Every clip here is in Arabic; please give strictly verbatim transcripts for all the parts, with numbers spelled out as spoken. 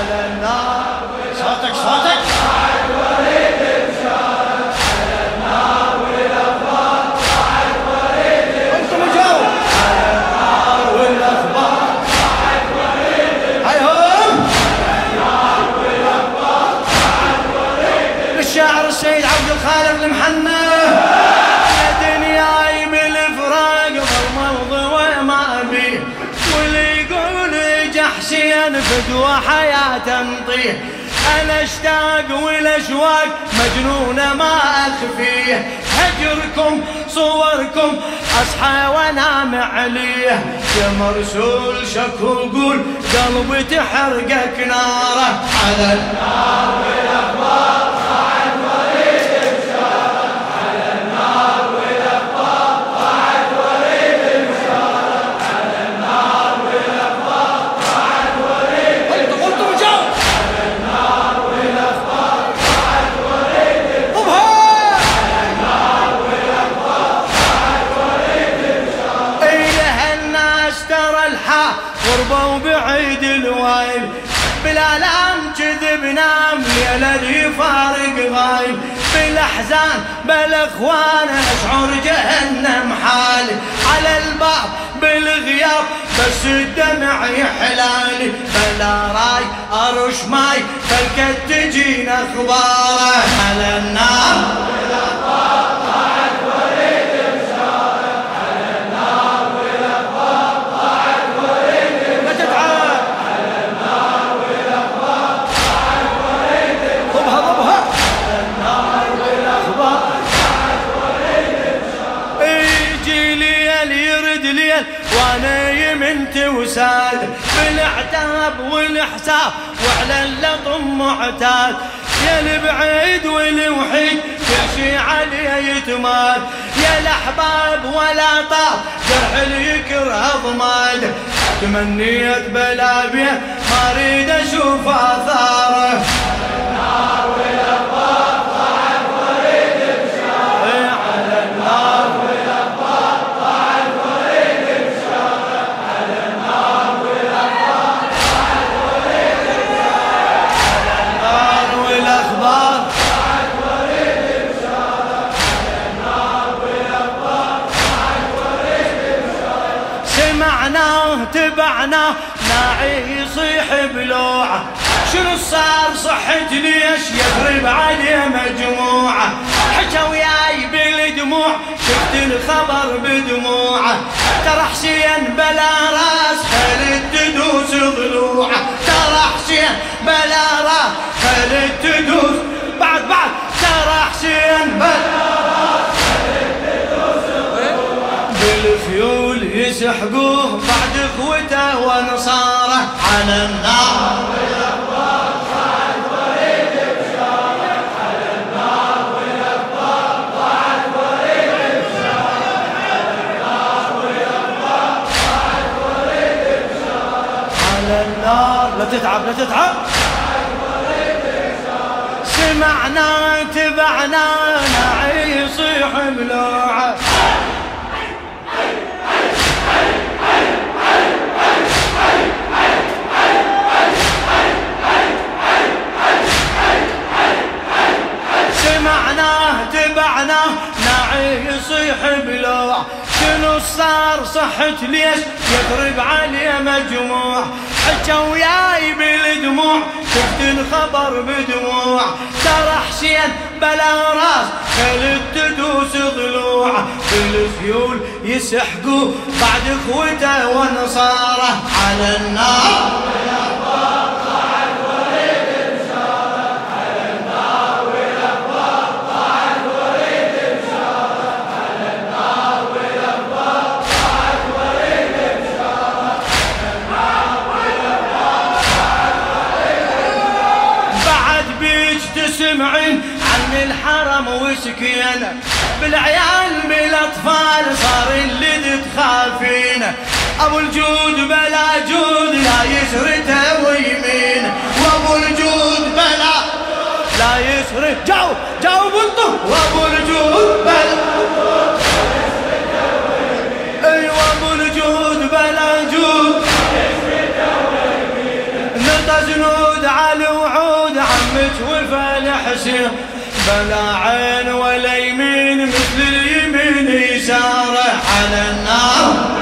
على النار صوتك صوتك أريد ابشاره على النار والأخبار صعد وريد ابشاره على النار والأخبار صعد وريد هيهم على النار والأخبار صعد وريد للشاعر السيد عبد الخالق المحنى فدوى حياة انطيه انا اشتاق والاشواق مجنونة ما اخفيه هجركم صوركم اصحى وانام عليه يا مرسول شك وقول قلبي تحرقك ناره على النار والاخبار صعد اريد ابشاره على النار والاخبار صعد اريد ابشاره على النار والاخبار غربة وبعيد الوائل بالآلام كذب نام ليلة يفارق غايب بالأحزان بالأخوان أشعر جهنم حالي على الباب بالغياب بس الدمع يحلالي بلا راي أرش ماي فالكد تجينا أخباره على النار وانا يمنت وساد بالاعتاب والحساب وعلى اللطم معتاد يا البعيد والوحيد يمشي عليه يتماد يا الاحباب ولا طاب جرح اللي يكره ضماد تمنيت بلا بيه ما اريد اشوف اثاره تبعناه ناعي يصيح بلوعه شنو صار صحت ليش يضرب عليه مجموعه حكى وياي بالدموع شفت الخبر بدموعه ترى حسين بلا راس خلت تدوس ضلوعه ترى حسين بلا راس خلت تدوس بعد بعد ترى حسين بلا راس خلت تدوس ضلوعه بالخيول يسحقوه بعد اخوته ونصاره على النار والاخبار صعد اريد ابشاره على النار والاخبار صعد اريد ابشاره على النار والاخبار صعد اريد ابشاره على النار لا تتعب لا تتعب صعد اريد ابشاره سمعنا تبعنا ناعي يصيح بلوعه شنو صار صحت ليش يضرب عليه مجموع حكوا وياي بالدموع شفت الخبر بدموع ترى حسين بلا راس خلت تدوس ضلوعه بالخيول يسحقوه بعد اخوته ونصاره على النار عن الحرم وسكينه بالعيال بالاطفال صار اللي تخافينه ابو الجود بلا جود لا يسرته ويمينه وابو الجود بلا لا يسرته جاوب جاوب انطر وابو الجود بلا ايوه ابو الجود بلا جود لا يسرته ويمينه نطز نود وفلح سير بلا عين ولا يمين مثل اليمين يساره على النار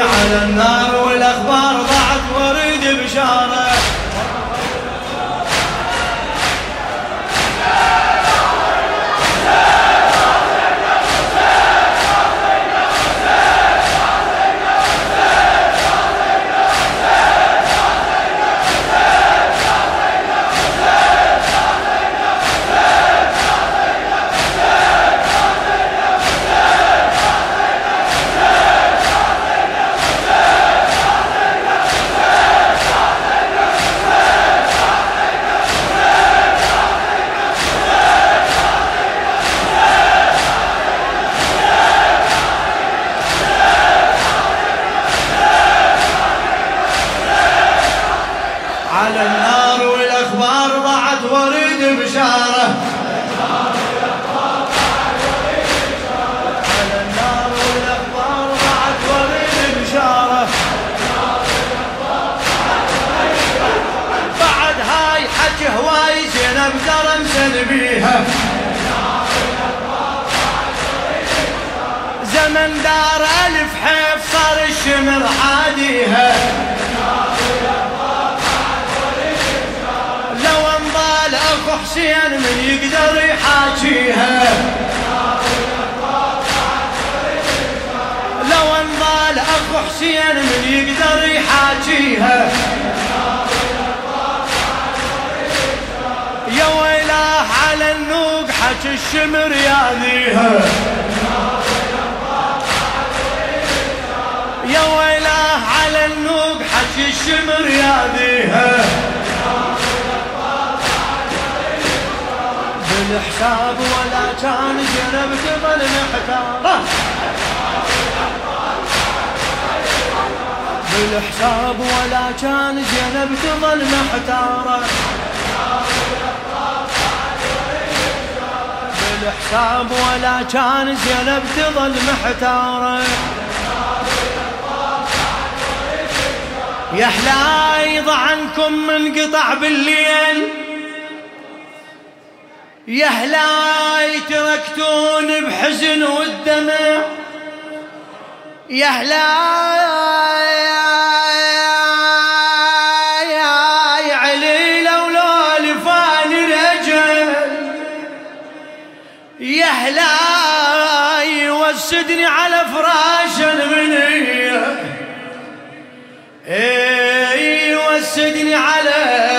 على النار والاخبار ضاعت وريد ابشاره على النار والاخبار ضاعت وريد ابشاره على النار والاخبار ضاعت وريد ابشاره بعد هاي حكي هواي زينب درم سلبيها زمن دار الف حيف صار الشمر عاديها حسين من يقدر يحاجيها لو انضال اخو حسين من يقدر يحاجيها يا ويلاه على النوق حكي الشمر يعنيها يا ويلاه على النوق حكي الشمر يعنيها الحساب ولا كان جنب جبل محتار بالحساب ولا كان جنب تظل محتاره بالحساب ولا كان جنب تظل محتاره يا حلايض عنكم من قطع بالليل يا هلاي تركتون بحزن والدمع يا هلاي يا علي لولا لفان الاجل يا هلاي وسدني على فراش البنيه اي وسدني على